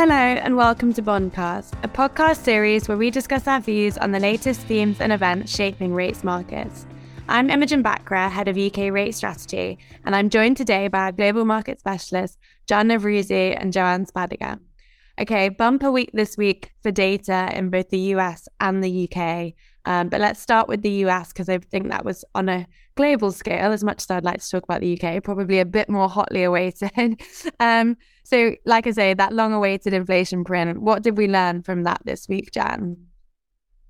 Hello and welcome to Bondcast, a podcast series where we discuss our views on the latest themes and events shaping rates markets. I'm Imogen Bakra, Head of UK Rate Strategy, and I'm joined today by our Global Market Specialists, John Navruzi and Joanne Spadiga. Okay, bumper week this week for data in both the US and the UK, but let's start with the US because I think that was on a global scale, as much as I'd like to talk about the UK, probably a bit more hotly awaited. So like I say, that long-awaited inflation print, what did we learn from that this week, Jan?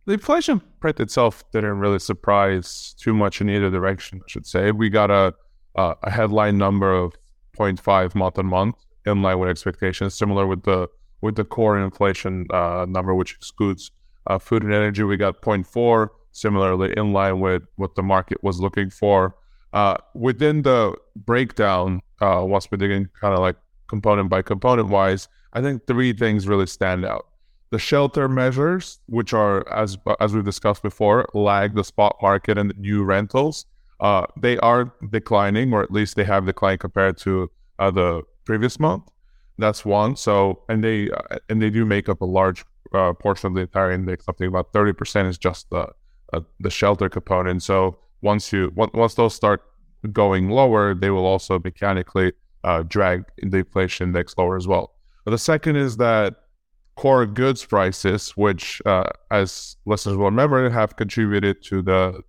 The inflation print itself didn't really surprise too much in either direction, I should say. We got a headline number of 0.5 month on month, in line with expectations, similar with the core inflation number, which excludes food and energy. We got 0.4, similarly in line with what the market was looking for. Within the breakdown, once we're digging kind of like component by component wise, I think three things really stand out. The shelter measures, which are, as we've discussed before, lag the spot market and new rentals. They are declining, or at least they have declined compared to the previous month. That's one. So, and they do make up a large portion of the entire index. Something about 30% is just the shelter component. So once those start going lower, they will also mechanically drag the inflation index lower as well. But the second is that core goods prices, which, as listeners will remember, have contributed to the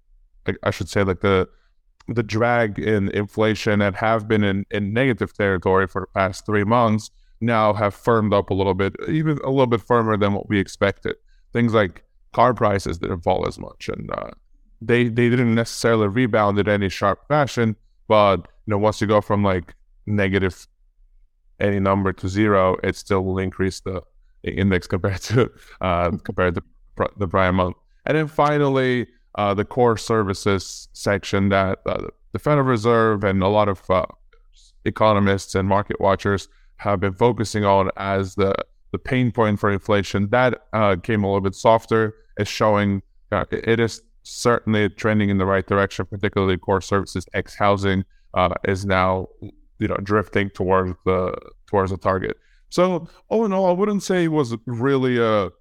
drag in inflation and have been in negative territory for the past 3 months, now have firmed up a little bit, even a little bit firmer than what we expected. Things like car prices didn't fall as much, and they didn't necessarily rebound in any sharp fashion, but once you go from like negative any number to zero, it still will increase the index compared to the prior month. And then finally, the core services section that the Federal Reserve and a lot of economists and market watchers have been focusing on as the pain point for inflation, that came a little bit softer. It's showing it is certainly trending in the right direction, particularly core services ex housing is now drifting towards the target. So all in all, I wouldn't say it was really a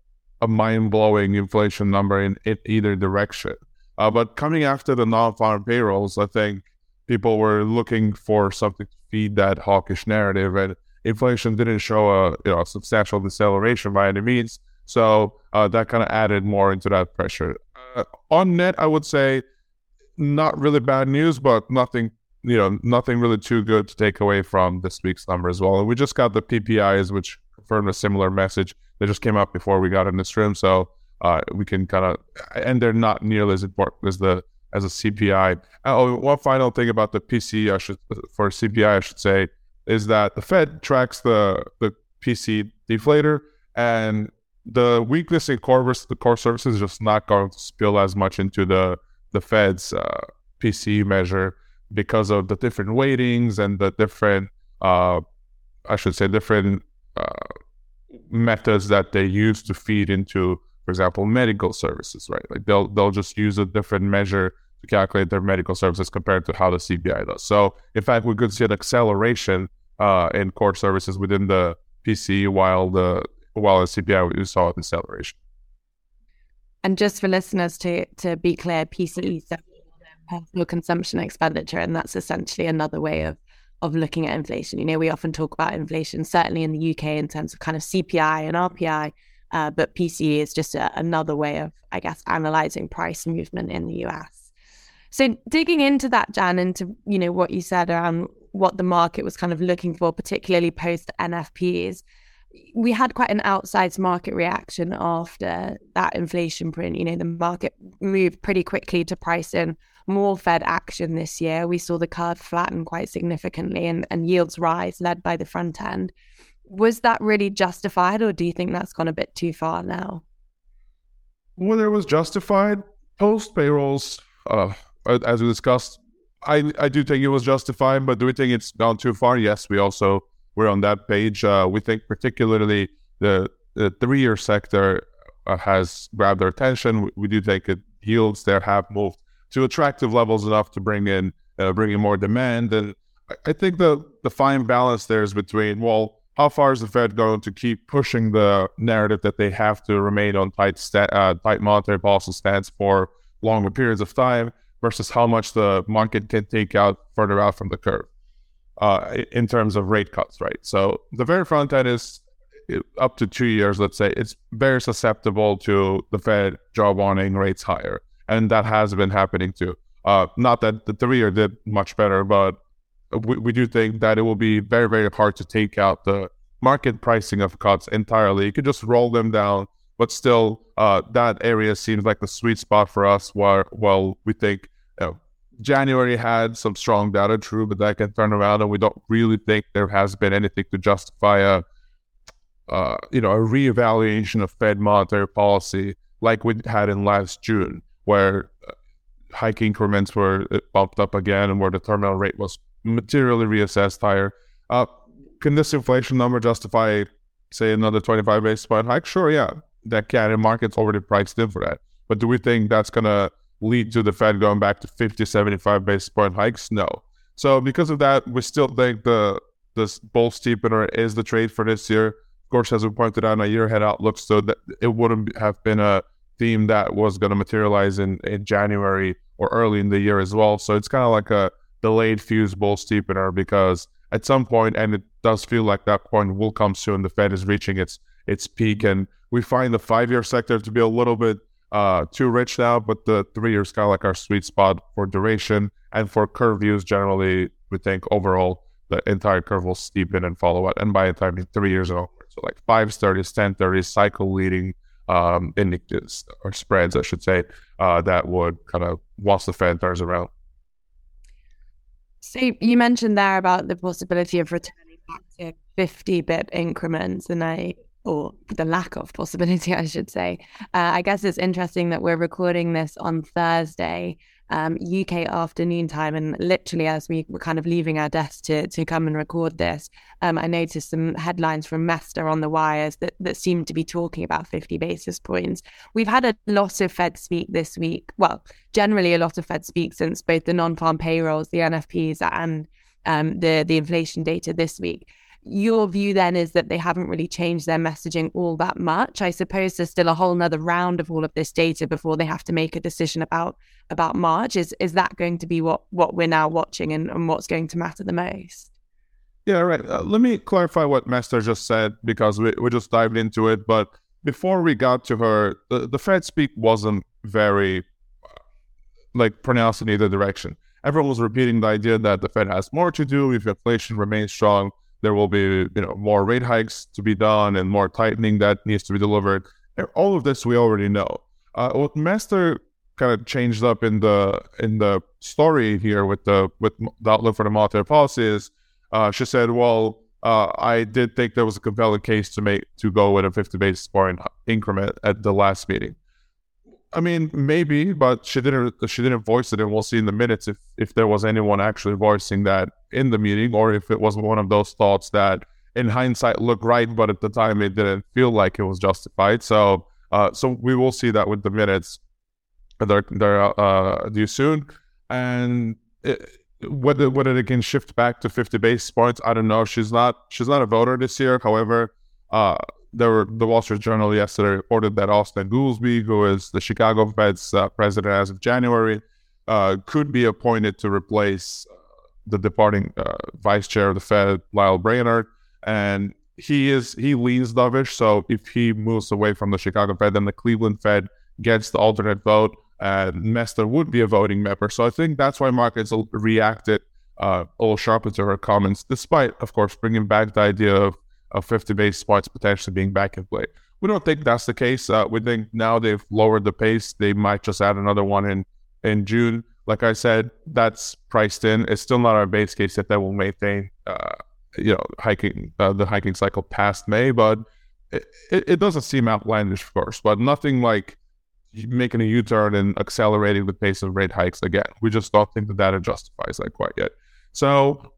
mind-blowing inflation number in either direction. But coming after the non-farm payrolls, I think people were looking for something to feed that hawkish narrative, and inflation didn't show a substantial deceleration by any means. So that kind of added more into that pressure. On net, I would say not really bad news, but nothing really too good to take away from this week's number as well. And we just got the PPIs, which confirmed a similar message. They just came out before we got in this room, so we can kind of, and they're not nearly as important as a CPI. Oh, one final thing about the PC, for CPI, is that the Fed tracks the PC deflator, and the weakness in core services is just not going to spill as much into the Fed's PC measure because of the different weightings and the different, methods that they use to feed into, for example, medical services, right? Like they'll just use a different measure to calculate their medical services compared to how the CPI does. So in fact, we could see an acceleration in core services within the PC, while the CPI we saw an acceleration. And just for listeners to be clear, PCE is personal consumption expenditure, and that's essentially another way of looking at inflation. We often talk about inflation, certainly in the UK, in terms of kind of CPI and RPI, but PCE is just another way of, I guess, analysing price movement in the US. So digging into that, Jan, into what you said around what the market was kind of looking for, particularly post NFPs, we had quite an outsized market reaction after that inflation print. The market moved pretty quickly to price in more Fed action this year. We saw the curve flatten quite significantly and yields rise, led by the front end. Was that really justified, or do you think that's gone a bit too far now? Whether it was justified, post payrolls, as we discussed, I do think it was justified, but do we think it's gone too far? Yes, we're on that page. We think particularly the 3-year sector has grabbed our attention. We do think it yields there have moved to attractive levels enough to bring in more demand. And I think the fine balance there is between, well, how far is the Fed going to keep pushing the narrative that they have to remain on tight monetary policy stance for longer periods of time versus how much the market can take out further out from the curve in terms of rate cuts, right? So the very front end is up to 2 years, let's say. It's very susceptible to the Fed job warning rates higher. And that has been happening too. Not that the 3 year did much better, but we do think that it will be very, very hard to take out the market pricing of cuts entirely. You could just roll them down, but still that area seems like the sweet spot for us where, well, we think January had some strong data, true, but that can turn around, and we don't really think there has been anything to justify a reevaluation of Fed monetary policy like we had in last June, where hiking increments were bumped up again and where the terminal rate was materially reassessed higher. Can this inflation number justify, say, another 25 basis point hike? Sure, yeah, that can, and market's already priced in for that. But do we think that's going to lead to the Fed going back to 50, 75 basis point hikes? No. So because of that, we still think this bull steepener is the trade for this year. Of course, as we pointed out in our year-ahead outlook, so that it wouldn't have been a theme that was going to materialize in January or early in the year as well. So it's kind of like a delayed fuse bull steepener, because at some point, and it does feel like that point will come soon, the Fed is reaching its peak, and we find the 5 year sector to be a little bit too rich now, but the 3 year is kind of like our sweet spot for duration, and for curve views generally, we think overall the entire curve will steepen and follow out, and by the time 3 years and onward, so like 5s, 30s, 10-30 cycle leading indicators or spreads, I should say, that would kind of, once the Fed turns around. So you mentioned there about the possibility of returning back to 50 bip increments, or the lack of possibility, I should say. I guess it's interesting that we're recording this on Thursday, UK afternoon time, and literally as we were kind of leaving our desk to come and record this, I noticed some headlines from Mester on the wires that seemed to be talking about 50 basis points. We've had a lot of Fed speak this week. Well, generally a lot of Fed speak since both the non-farm payrolls, the NFPs, and the inflation data this week. Your view then is that they haven't really changed their messaging all that much. I suppose there's still a whole nother round of all of this data before they have to make a decision about March. Is that going to be what we're now watching and what's going to matter the most? Yeah, right. Let me clarify what Mester just said, because we just dived into it. But before we got to her, the Fed speak wasn't very pronounced in either direction. Everyone was repeating the idea that the Fed has more to do if inflation remains strong. There will be, more rate hikes to be done and more tightening that needs to be delivered. All of this we already know. What Mester kind of changed up in the story here with the outlook for the monetary policy is, she said, "Well, I did think there was a compelling case to go with a 50 basis point increment at the last meeting." I mean, maybe, but she didn't voice it, and we'll see in the minutes if there was anyone actually voicing that in the meeting, or if it was one of those thoughts that in hindsight looked right, but at the time it didn't feel like it was justified. So we will see that with the minutes. They're due soon, and whether they can shift back to 50 basis points, I don't know. She's not a voter this year. However, the Wall Street Journal yesterday reported that Austin Goolsbee, who is the Chicago Fed's president as of January, could be appointed to replace the departing vice chair of the Fed, Lyle Brainard. And he leans dovish, so if he moves away from the Chicago Fed, then the Cleveland Fed gets the alternate vote, and Mester would be a voting member. So I think that's why markets reacted a little sharply to her comments, despite, of course, bringing back the idea of 50 basis points potentially being back in play. We don't think that's the case. We think now they've lowered the pace. They might just add another one in June. Like I said, that's priced in. It's still not our base case that they will maintain the hiking cycle past May, but it doesn't seem outlandish first, but nothing like making a U-turn and accelerating the pace of rate hikes again. We just don't think the data justifies that quite yet. So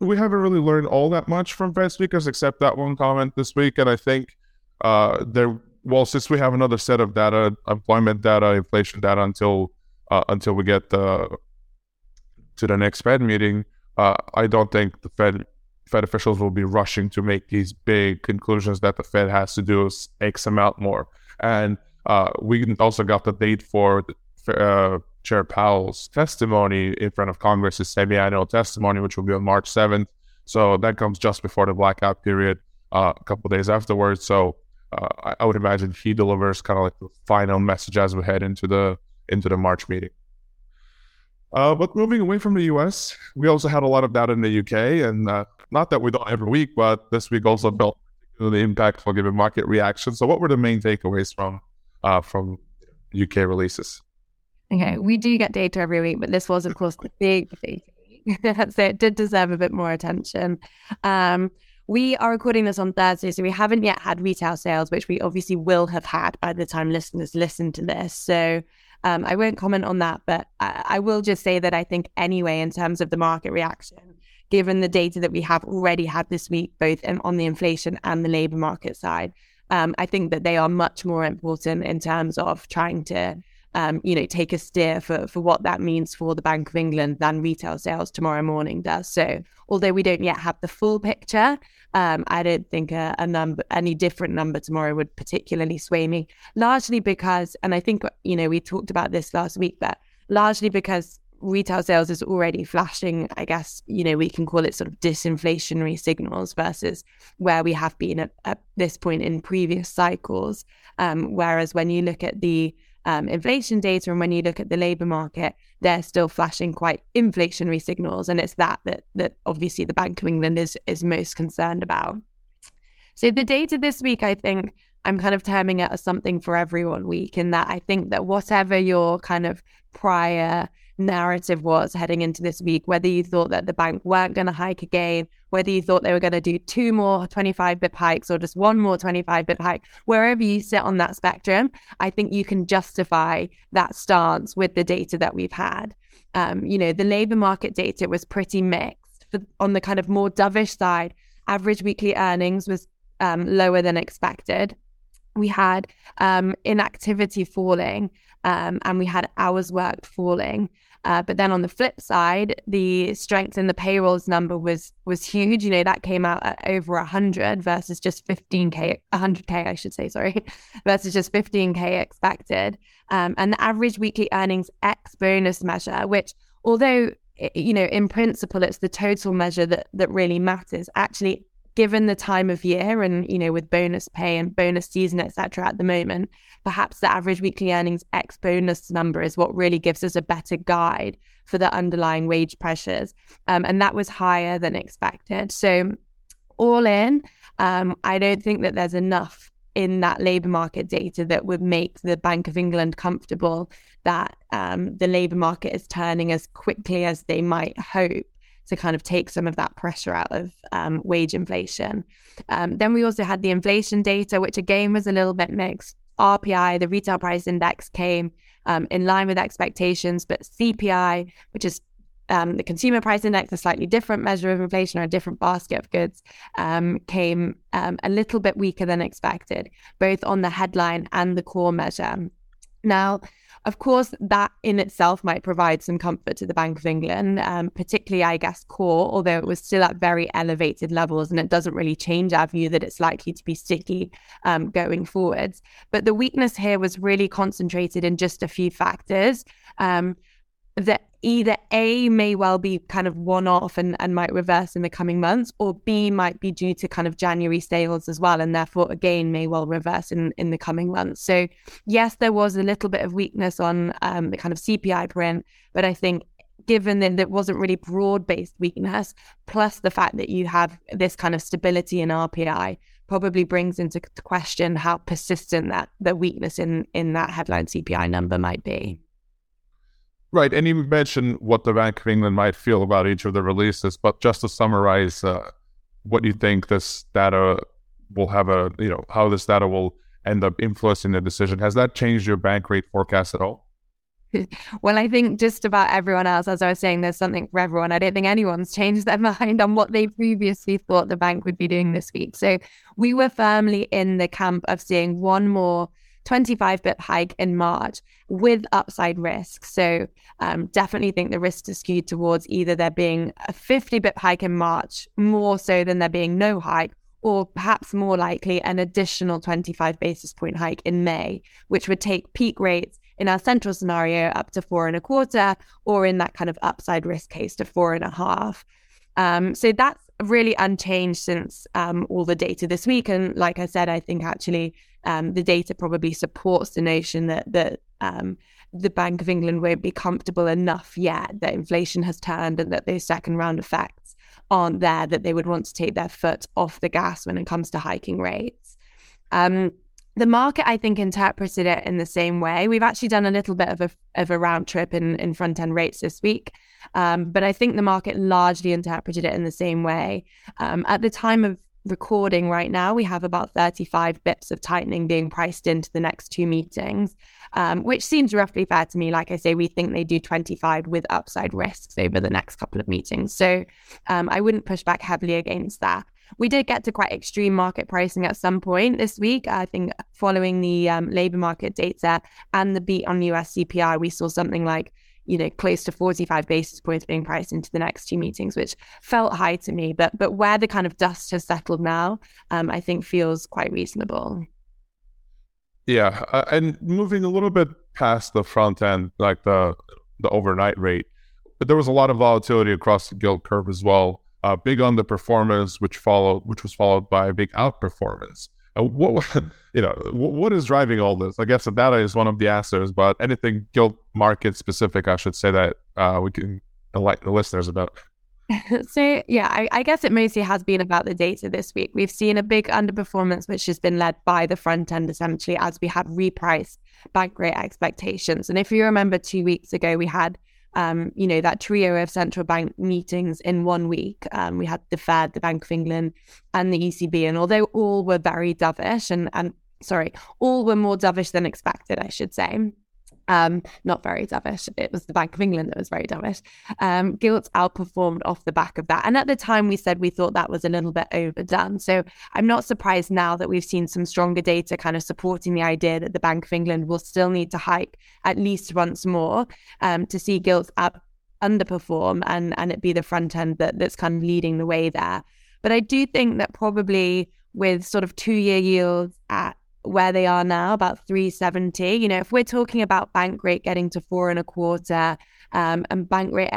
we haven't really learned all that much from Fed speakers, except that one comment this week. And I think since we have another set of data, employment data, inflation data, until we get to the next Fed meeting, I don't think the Fed Fed officials will be rushing to make these big conclusions that the Fed has to do X amount more. And we also got the date for Chair Powell's testimony in front of Congress, his semi-annual testimony, which will be on March 7th. So that comes just before the blackout period, a couple of days afterwards. So I would imagine he delivers kind of like the final message as we head into the March meeting. But moving away from the U.S., we also had a lot of data in the U.K. And not that we don't every week, but this week also felt particularly impactful given market reaction. So what were the main takeaways from U.K. releases? Okay, we do get data every week, but this was, of course, the big data week. So it did deserve a bit more attention. We are recording this on Thursday, so we haven't yet had retail sales, which we obviously will have had by the time listeners listen to this. So I won't comment on that, but I will just say that I think anyway, in terms of the market reaction, given the data that we have already had this week, both on the inflation and the labour market side, I think that they are much more important in terms of trying to take a steer for what that means for the Bank of England than retail sales tomorrow morning does. So although we don't yet have the full picture, I don't think any different number tomorrow would particularly sway me, largely because, and I think, we talked about this last week, but largely because retail sales is already flashing, I guess, we can call it sort of disinflationary signals versus where we have been at this point in previous cycles. Whereas when you look at the inflation data and when you look at the labour market, they're still flashing quite inflationary signals, and it's that obviously the Bank of England is most concerned about. So the data this week, I think I'm kind of terming it as something for everyone week, in that I think that whatever your kind of prior narrative was heading into this week, whether you thought that the bank weren't going to hike again, whether you thought they were going to do two more 25-bip hikes or just one more 25-bip hike, wherever you sit on that spectrum, I think you can justify that stance with the data that we've had. The labour market data was pretty mixed. On the kind of more dovish side, average weekly earnings was lower than expected. We had inactivity falling, and we had hours worked falling. But then on the flip side, the strength in the payrolls number was huge. That came out at over 100 versus just 15K expected. And the average weekly earnings ex bonus measure, which although, in principle, it's the total measure that really matters, actually, given the time of year and, with bonus pay and bonus season, et cetera, at the moment, perhaps the average weekly earnings ex bonus number is what really gives us a better guide for the underlying wage pressures. And that was higher than expected. So all in, I don't think that there's enough in that labour market data that would make the Bank of England comfortable that the labour market is turning as quickly as they might hope to kind of take some of that pressure out of wage inflation. Then we also had the inflation data, which again was a little bit mixed. RPI, the retail price index, came in line with expectations, but CPI, which is the consumer price index, a slightly different measure of inflation or a different basket of goods, came a little bit weaker than expected, both on the headline and the core measure. Now, of course, that in itself might provide some comfort to the Bank of England, particularly, I guess, core, although it was still at very elevated levels, and it doesn't really change our view that it's likely to be sticky going forwards. But the weakness here was really concentrated in just a few factors that either A, may well be kind of one-off and might reverse in the coming months, or B, might be due to kind of January sales as well, and therefore, again, may well reverse in the coming months. So yes, there was a little bit of weakness on the kind of CPI print, but I think given that it wasn't really broad-based weakness, plus the fact that you have this kind of stability in RPI, probably brings into question how persistent the weakness in that headline CPI number might be. Right, and you mentioned what the Bank of England might feel about each of the releases, but just to summarize, what do you think this data will have how this data will end up influencing the decision? Has that changed your bank rate forecast at all? Well, I think just about everyone else, as I was saying, there's something for everyone. I don't think anyone's changed their mind on what they previously thought the bank would be doing this week. So we were firmly in the camp of seeing one more 25 bip hike in March with upside risk. So definitely think the risks are skewed towards either there being a 50 bip hike in March more so than there being no hike, or perhaps more likely an additional 25 basis point hike in May, which would take peak rates in our central scenario up to 4.25, or in that kind of upside risk case to 4.5. So that's really unchanged since all the data this week. And like I said, I think actually the data probably supports the notion that the Bank of England won't be comfortable enough yet, that inflation has turned and that those second round effects aren't there, that they would want to take their foot off the gas when it comes to hiking rates. The market, I think, interpreted it in the same way. We've actually done a little bit of a round trip in front-end rates this week, but I think the market largely interpreted it in the same way. At the time of recording right now, we have about 35 bips of tightening being priced into the next two meetings, which seems roughly fair to me. Like I say, we think they do 25 with upside risks over the next couple of meetings. So I wouldn't push back heavily against that. We did get to quite extreme market pricing at some point this week. I think following the labour market data and the beat on US CPI, we saw something like, close to 45 basis points being priced into the next two meetings, which felt high to me. But where the kind of dust has settled now, I think feels quite reasonable. Yeah, and moving a little bit past the front end, like the overnight rate, but there was a lot of volatility across the gilt curve as well. Big underperformance, which was followed by a big outperformance. What is driving all this? I guess the data is one of the answers, but anything gilt market specific, I should say that we can enlighten the listeners about. So yeah, I guess it mostly has been about the data this week. We've seen a big underperformance, which has been led by the front end essentially, as we have repriced bank rate expectations. And if you remember, 2 weeks ago we had that trio of central bank meetings in 1 week. We had the Fed, the Bank of England, and the ECB. And although all were very dovish, all were more dovish than expected, I should say. Not very dovish. It was the Bank of England that was very dovish. Gilts outperformed off the back of that. And at the time, we said we thought that was a little bit overdone. So I'm not surprised now that we've seen some stronger data kind of supporting the idea that the Bank of England will still need to hike at least once more to see gilts underperform and it be the front end that's kind of leading the way there. But I do think that probably with sort of 2 year yields at where they are now, about 370, if we're talking about bank rate getting to 4.25 and bank rate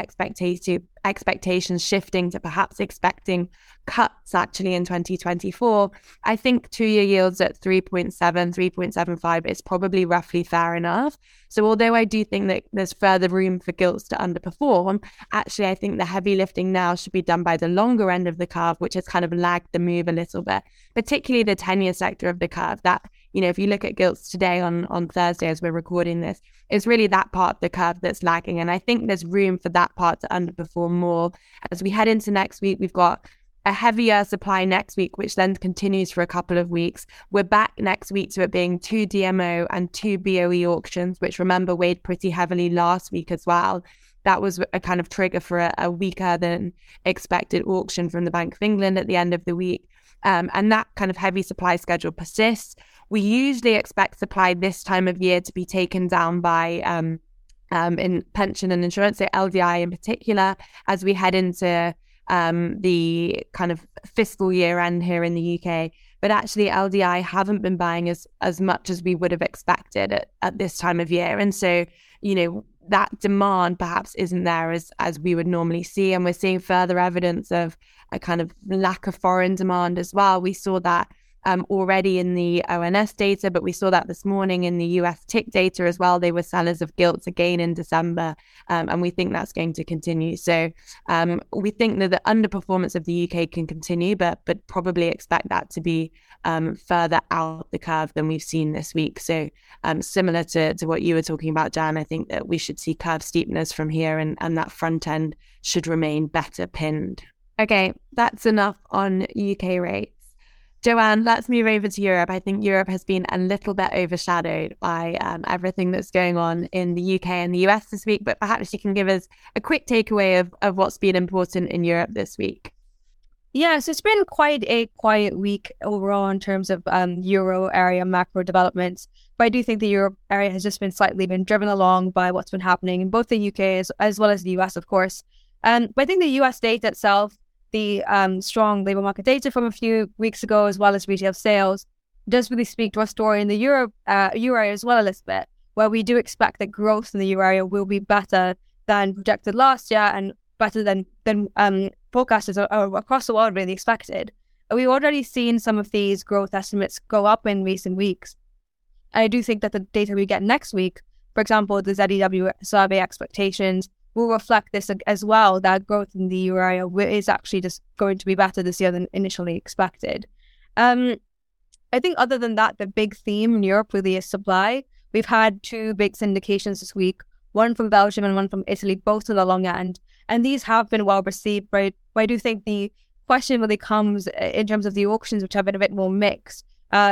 expectations shifting to perhaps expecting cuts actually in 2024, I think 2 year yields at 3.7, 3.75 is probably roughly fair enough. So although I do think that there's further room for gilts to underperform, actually I think the heavy lifting now should be done by the longer end of the curve, which has kind of lagged the move a little bit, particularly the 10-year sector of the curve. That, if you look at gilts today on Thursday as we're recording this, it's really that part of the curve that's lagging. And I think there's room for that part to underperform more. As we head into next week, we've got a heavier supply next week, which then continues for a couple of weeks. We're back next week to it being 2 DMO and 2 BOE auctions, which remember weighed pretty heavily last week as well. That was a kind of trigger for a weaker than expected auction from the Bank of England at the end of the week. And that kind of heavy supply schedule persists. We usually expect supply this time of year to be taken down by in pension and insurance, so LDI in particular, as we head into the kind of fiscal year end here in the UK. But actually LDI haven't been buying as much as we would have expected at this time of year. And so, that demand perhaps isn't there as we would normally see. And we're seeing further evidence of a kind of lack of foreign demand as well. We saw that already in the ONS data, but we saw that this morning in the US tick data as well. They were sellers of gilts again in December, and we think that's going to continue. So we think that the underperformance of the UK can continue, but probably expect that to be further out the curve than we've seen this week. So similar to what you were talking about, Jan, I think that we should see curve steepness from here, and that front end should remain better pinned. Okay, that's enough on UK rates. Joanne, let's move over to Europe. I think Europe has been a little bit overshadowed by everything that's going on in the UK and the US this week, but perhaps you can give us a quick takeaway of what's been important in Europe this week. Yeah, so it's been quite a quiet week overall in terms of Euro area macro developments. But I do think the Euro area has just been slightly been driven along by what's been happening in both the UK as well as the US, of course. But I think the US data itself, the strong labour market data from a few weeks ago, as well as retail sales, does really speak to our story in the Euro area as well a little bit, where we do expect that growth in the Euro area will be better than projected last year and better than forecasters across the world really expected. We've already seen some of these growth estimates go up in recent weeks. And I do think that the data we get next week, for example, the ZEW survey expectations, will reflect this as well, that growth in the Euro area is actually just going to be better this year than initially expected. I think other than that, the big theme in Europe really is supply. We've had two big syndications this week, one from Belgium and one from Italy, both on the long end. And these have been well received, but I do think the question really comes in terms of the auctions, which have been a bit more mixed.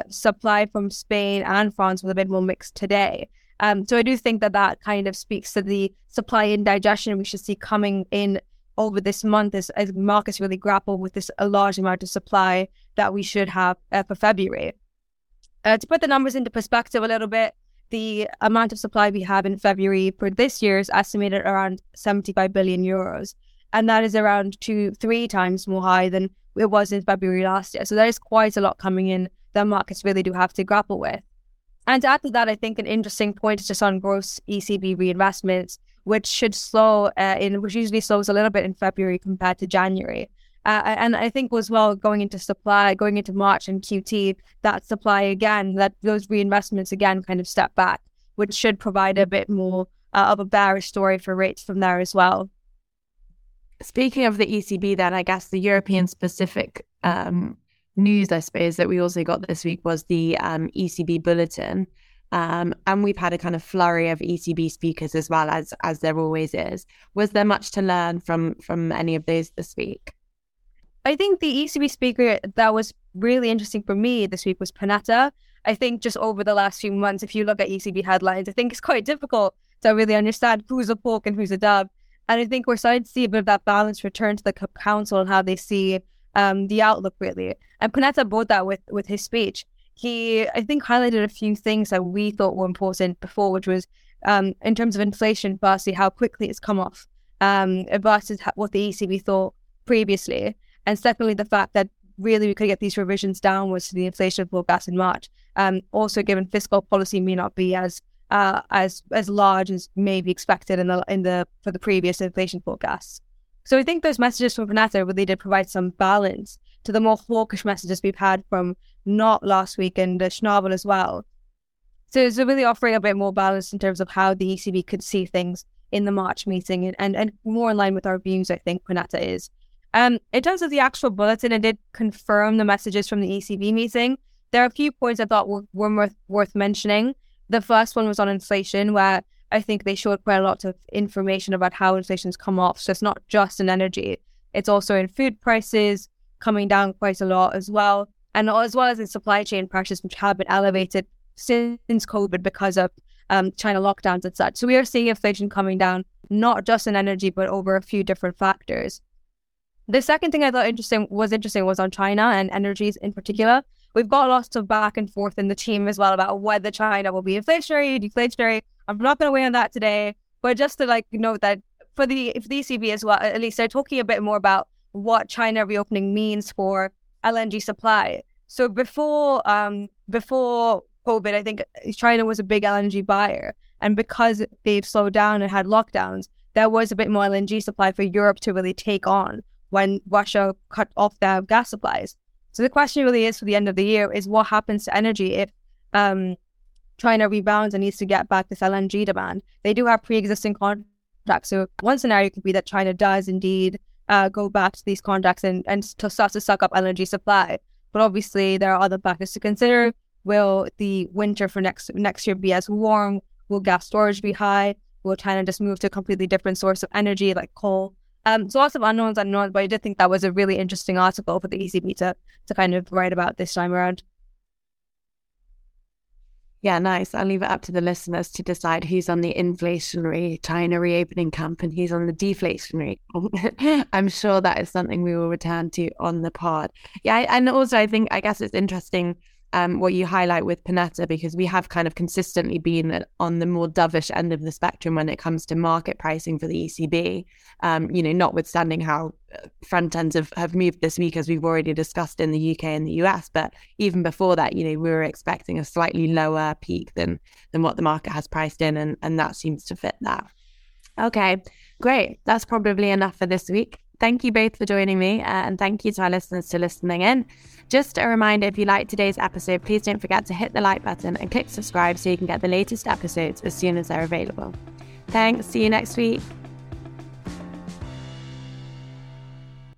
Supply from Spain and France was a bit more mixed today. So I do think that kind of speaks to the supply indigestion we should see coming in over this month as markets really grapple with this a large amount of supply that we should have for February. To put the numbers into perspective a little bit, the amount of supply we have in February for this year is estimated around 75 billion euros. And that is around 3 times more high than it was in February last year. So there is quite a lot coming in that markets really do have to grapple with. And to add to that, I think an interesting point is just on gross ECB reinvestments, which should slow, which usually slows a little bit in February compared to January. And I think as well, going into supply, going into March and QT, that supply again, that those reinvestments again kind of step back, which should provide a bit more of a bearish story for rates from there as well. Speaking of the ECB then, I guess the European-specific news, I suppose, that we also got this week was the ECB bulletin. And we've had a kind of flurry of ECB speakers as well, as there always is. Was there much to learn from any of those this week? I think the ECB speaker that was really interesting for me this week was Panetta. I think just over the last few months, if you look at ECB headlines, I think it's quite difficult to really understand who's a pork and who's a dove. And I think we're starting to see a bit of that balance return to the council and how they see the outlook, really. And Panetta brought that with his speech. He, I think, highlighted a few things that we thought were important before, which was in terms of inflation, firstly, how quickly it's come off versus what the ECB thought previously. And secondly, the fact that really we could get these revisions downwards to the inflation forecast in March. Also, given fiscal policy may not be as large as may be expected for the previous inflation forecasts. So I think those messages from Panetta really did provide some balance to the more hawkish messages we've had from not last week and Schnabel as well. So it's really offering a bit more balance in terms of how the ECB could see things in the March meeting and more in line with our views, I think Panetta is. In terms of the actual bulletin, it did confirm the messages from the ECB meeting. There are a few points I thought were worth mentioning. The first one was on inflation, where I think they showed quite a lot of information about how inflation's come off. So it's not just in energy. It's also in food prices coming down quite a lot as well. And as well as in supply chain pressures, which have been elevated since COVID because of China lockdowns and such. So we are seeing inflation coming down, not just in energy, but over a few different factors. The second thing I thought was on China and energies in particular. We've got lots of back and forth in the team as well about whether China will be inflationary, deflationary. I'm not going to weigh on that today, but just to note that for the ECB as well, at least they're talking a bit more about what China reopening means for LNG supply. So before COVID, I think China was a big LNG buyer, and because they've slowed down and had lockdowns, there was a bit more LNG supply for Europe to really take on when Russia cut off their gas supplies. So the question really is for the end of the year is what happens to energy if China rebounds and needs to get back this LNG demand. They do have pre-existing contracts. So one scenario could be that China does indeed go back to these contracts and starts to suck up LNG supply. But obviously there are other factors to consider. Will the winter for next year be as warm? Will gas storage be high? Will China just move to a completely different source of energy like coal? So lots of unknowns, but I did think that was a really interesting article for the ECB to kind of write about this time around. Yeah, nice. I'll leave it up to the listeners to decide who's on the inflationary China reopening camp and who's on the deflationary. I'm sure that is something we will return to on the pod. Yeah, and also I guess it's interesting what you highlight with Panetta, because we have kind of consistently been on the more dovish end of the spectrum when it comes to market pricing for the ECB, notwithstanding how front ends have moved this week, as we've already discussed in the UK and the US. But even before that, we were expecting a slightly lower peak than what the market has priced in, and that seems to fit that. Okay, great. That's probably enough for this week. Thank you both for joining me, and thank you to our listeners for listening in. Just a reminder, if you liked today's episode, please don't forget to hit the like button and click subscribe so you can get the latest episodes as soon as they're available. Thanks. See you next week.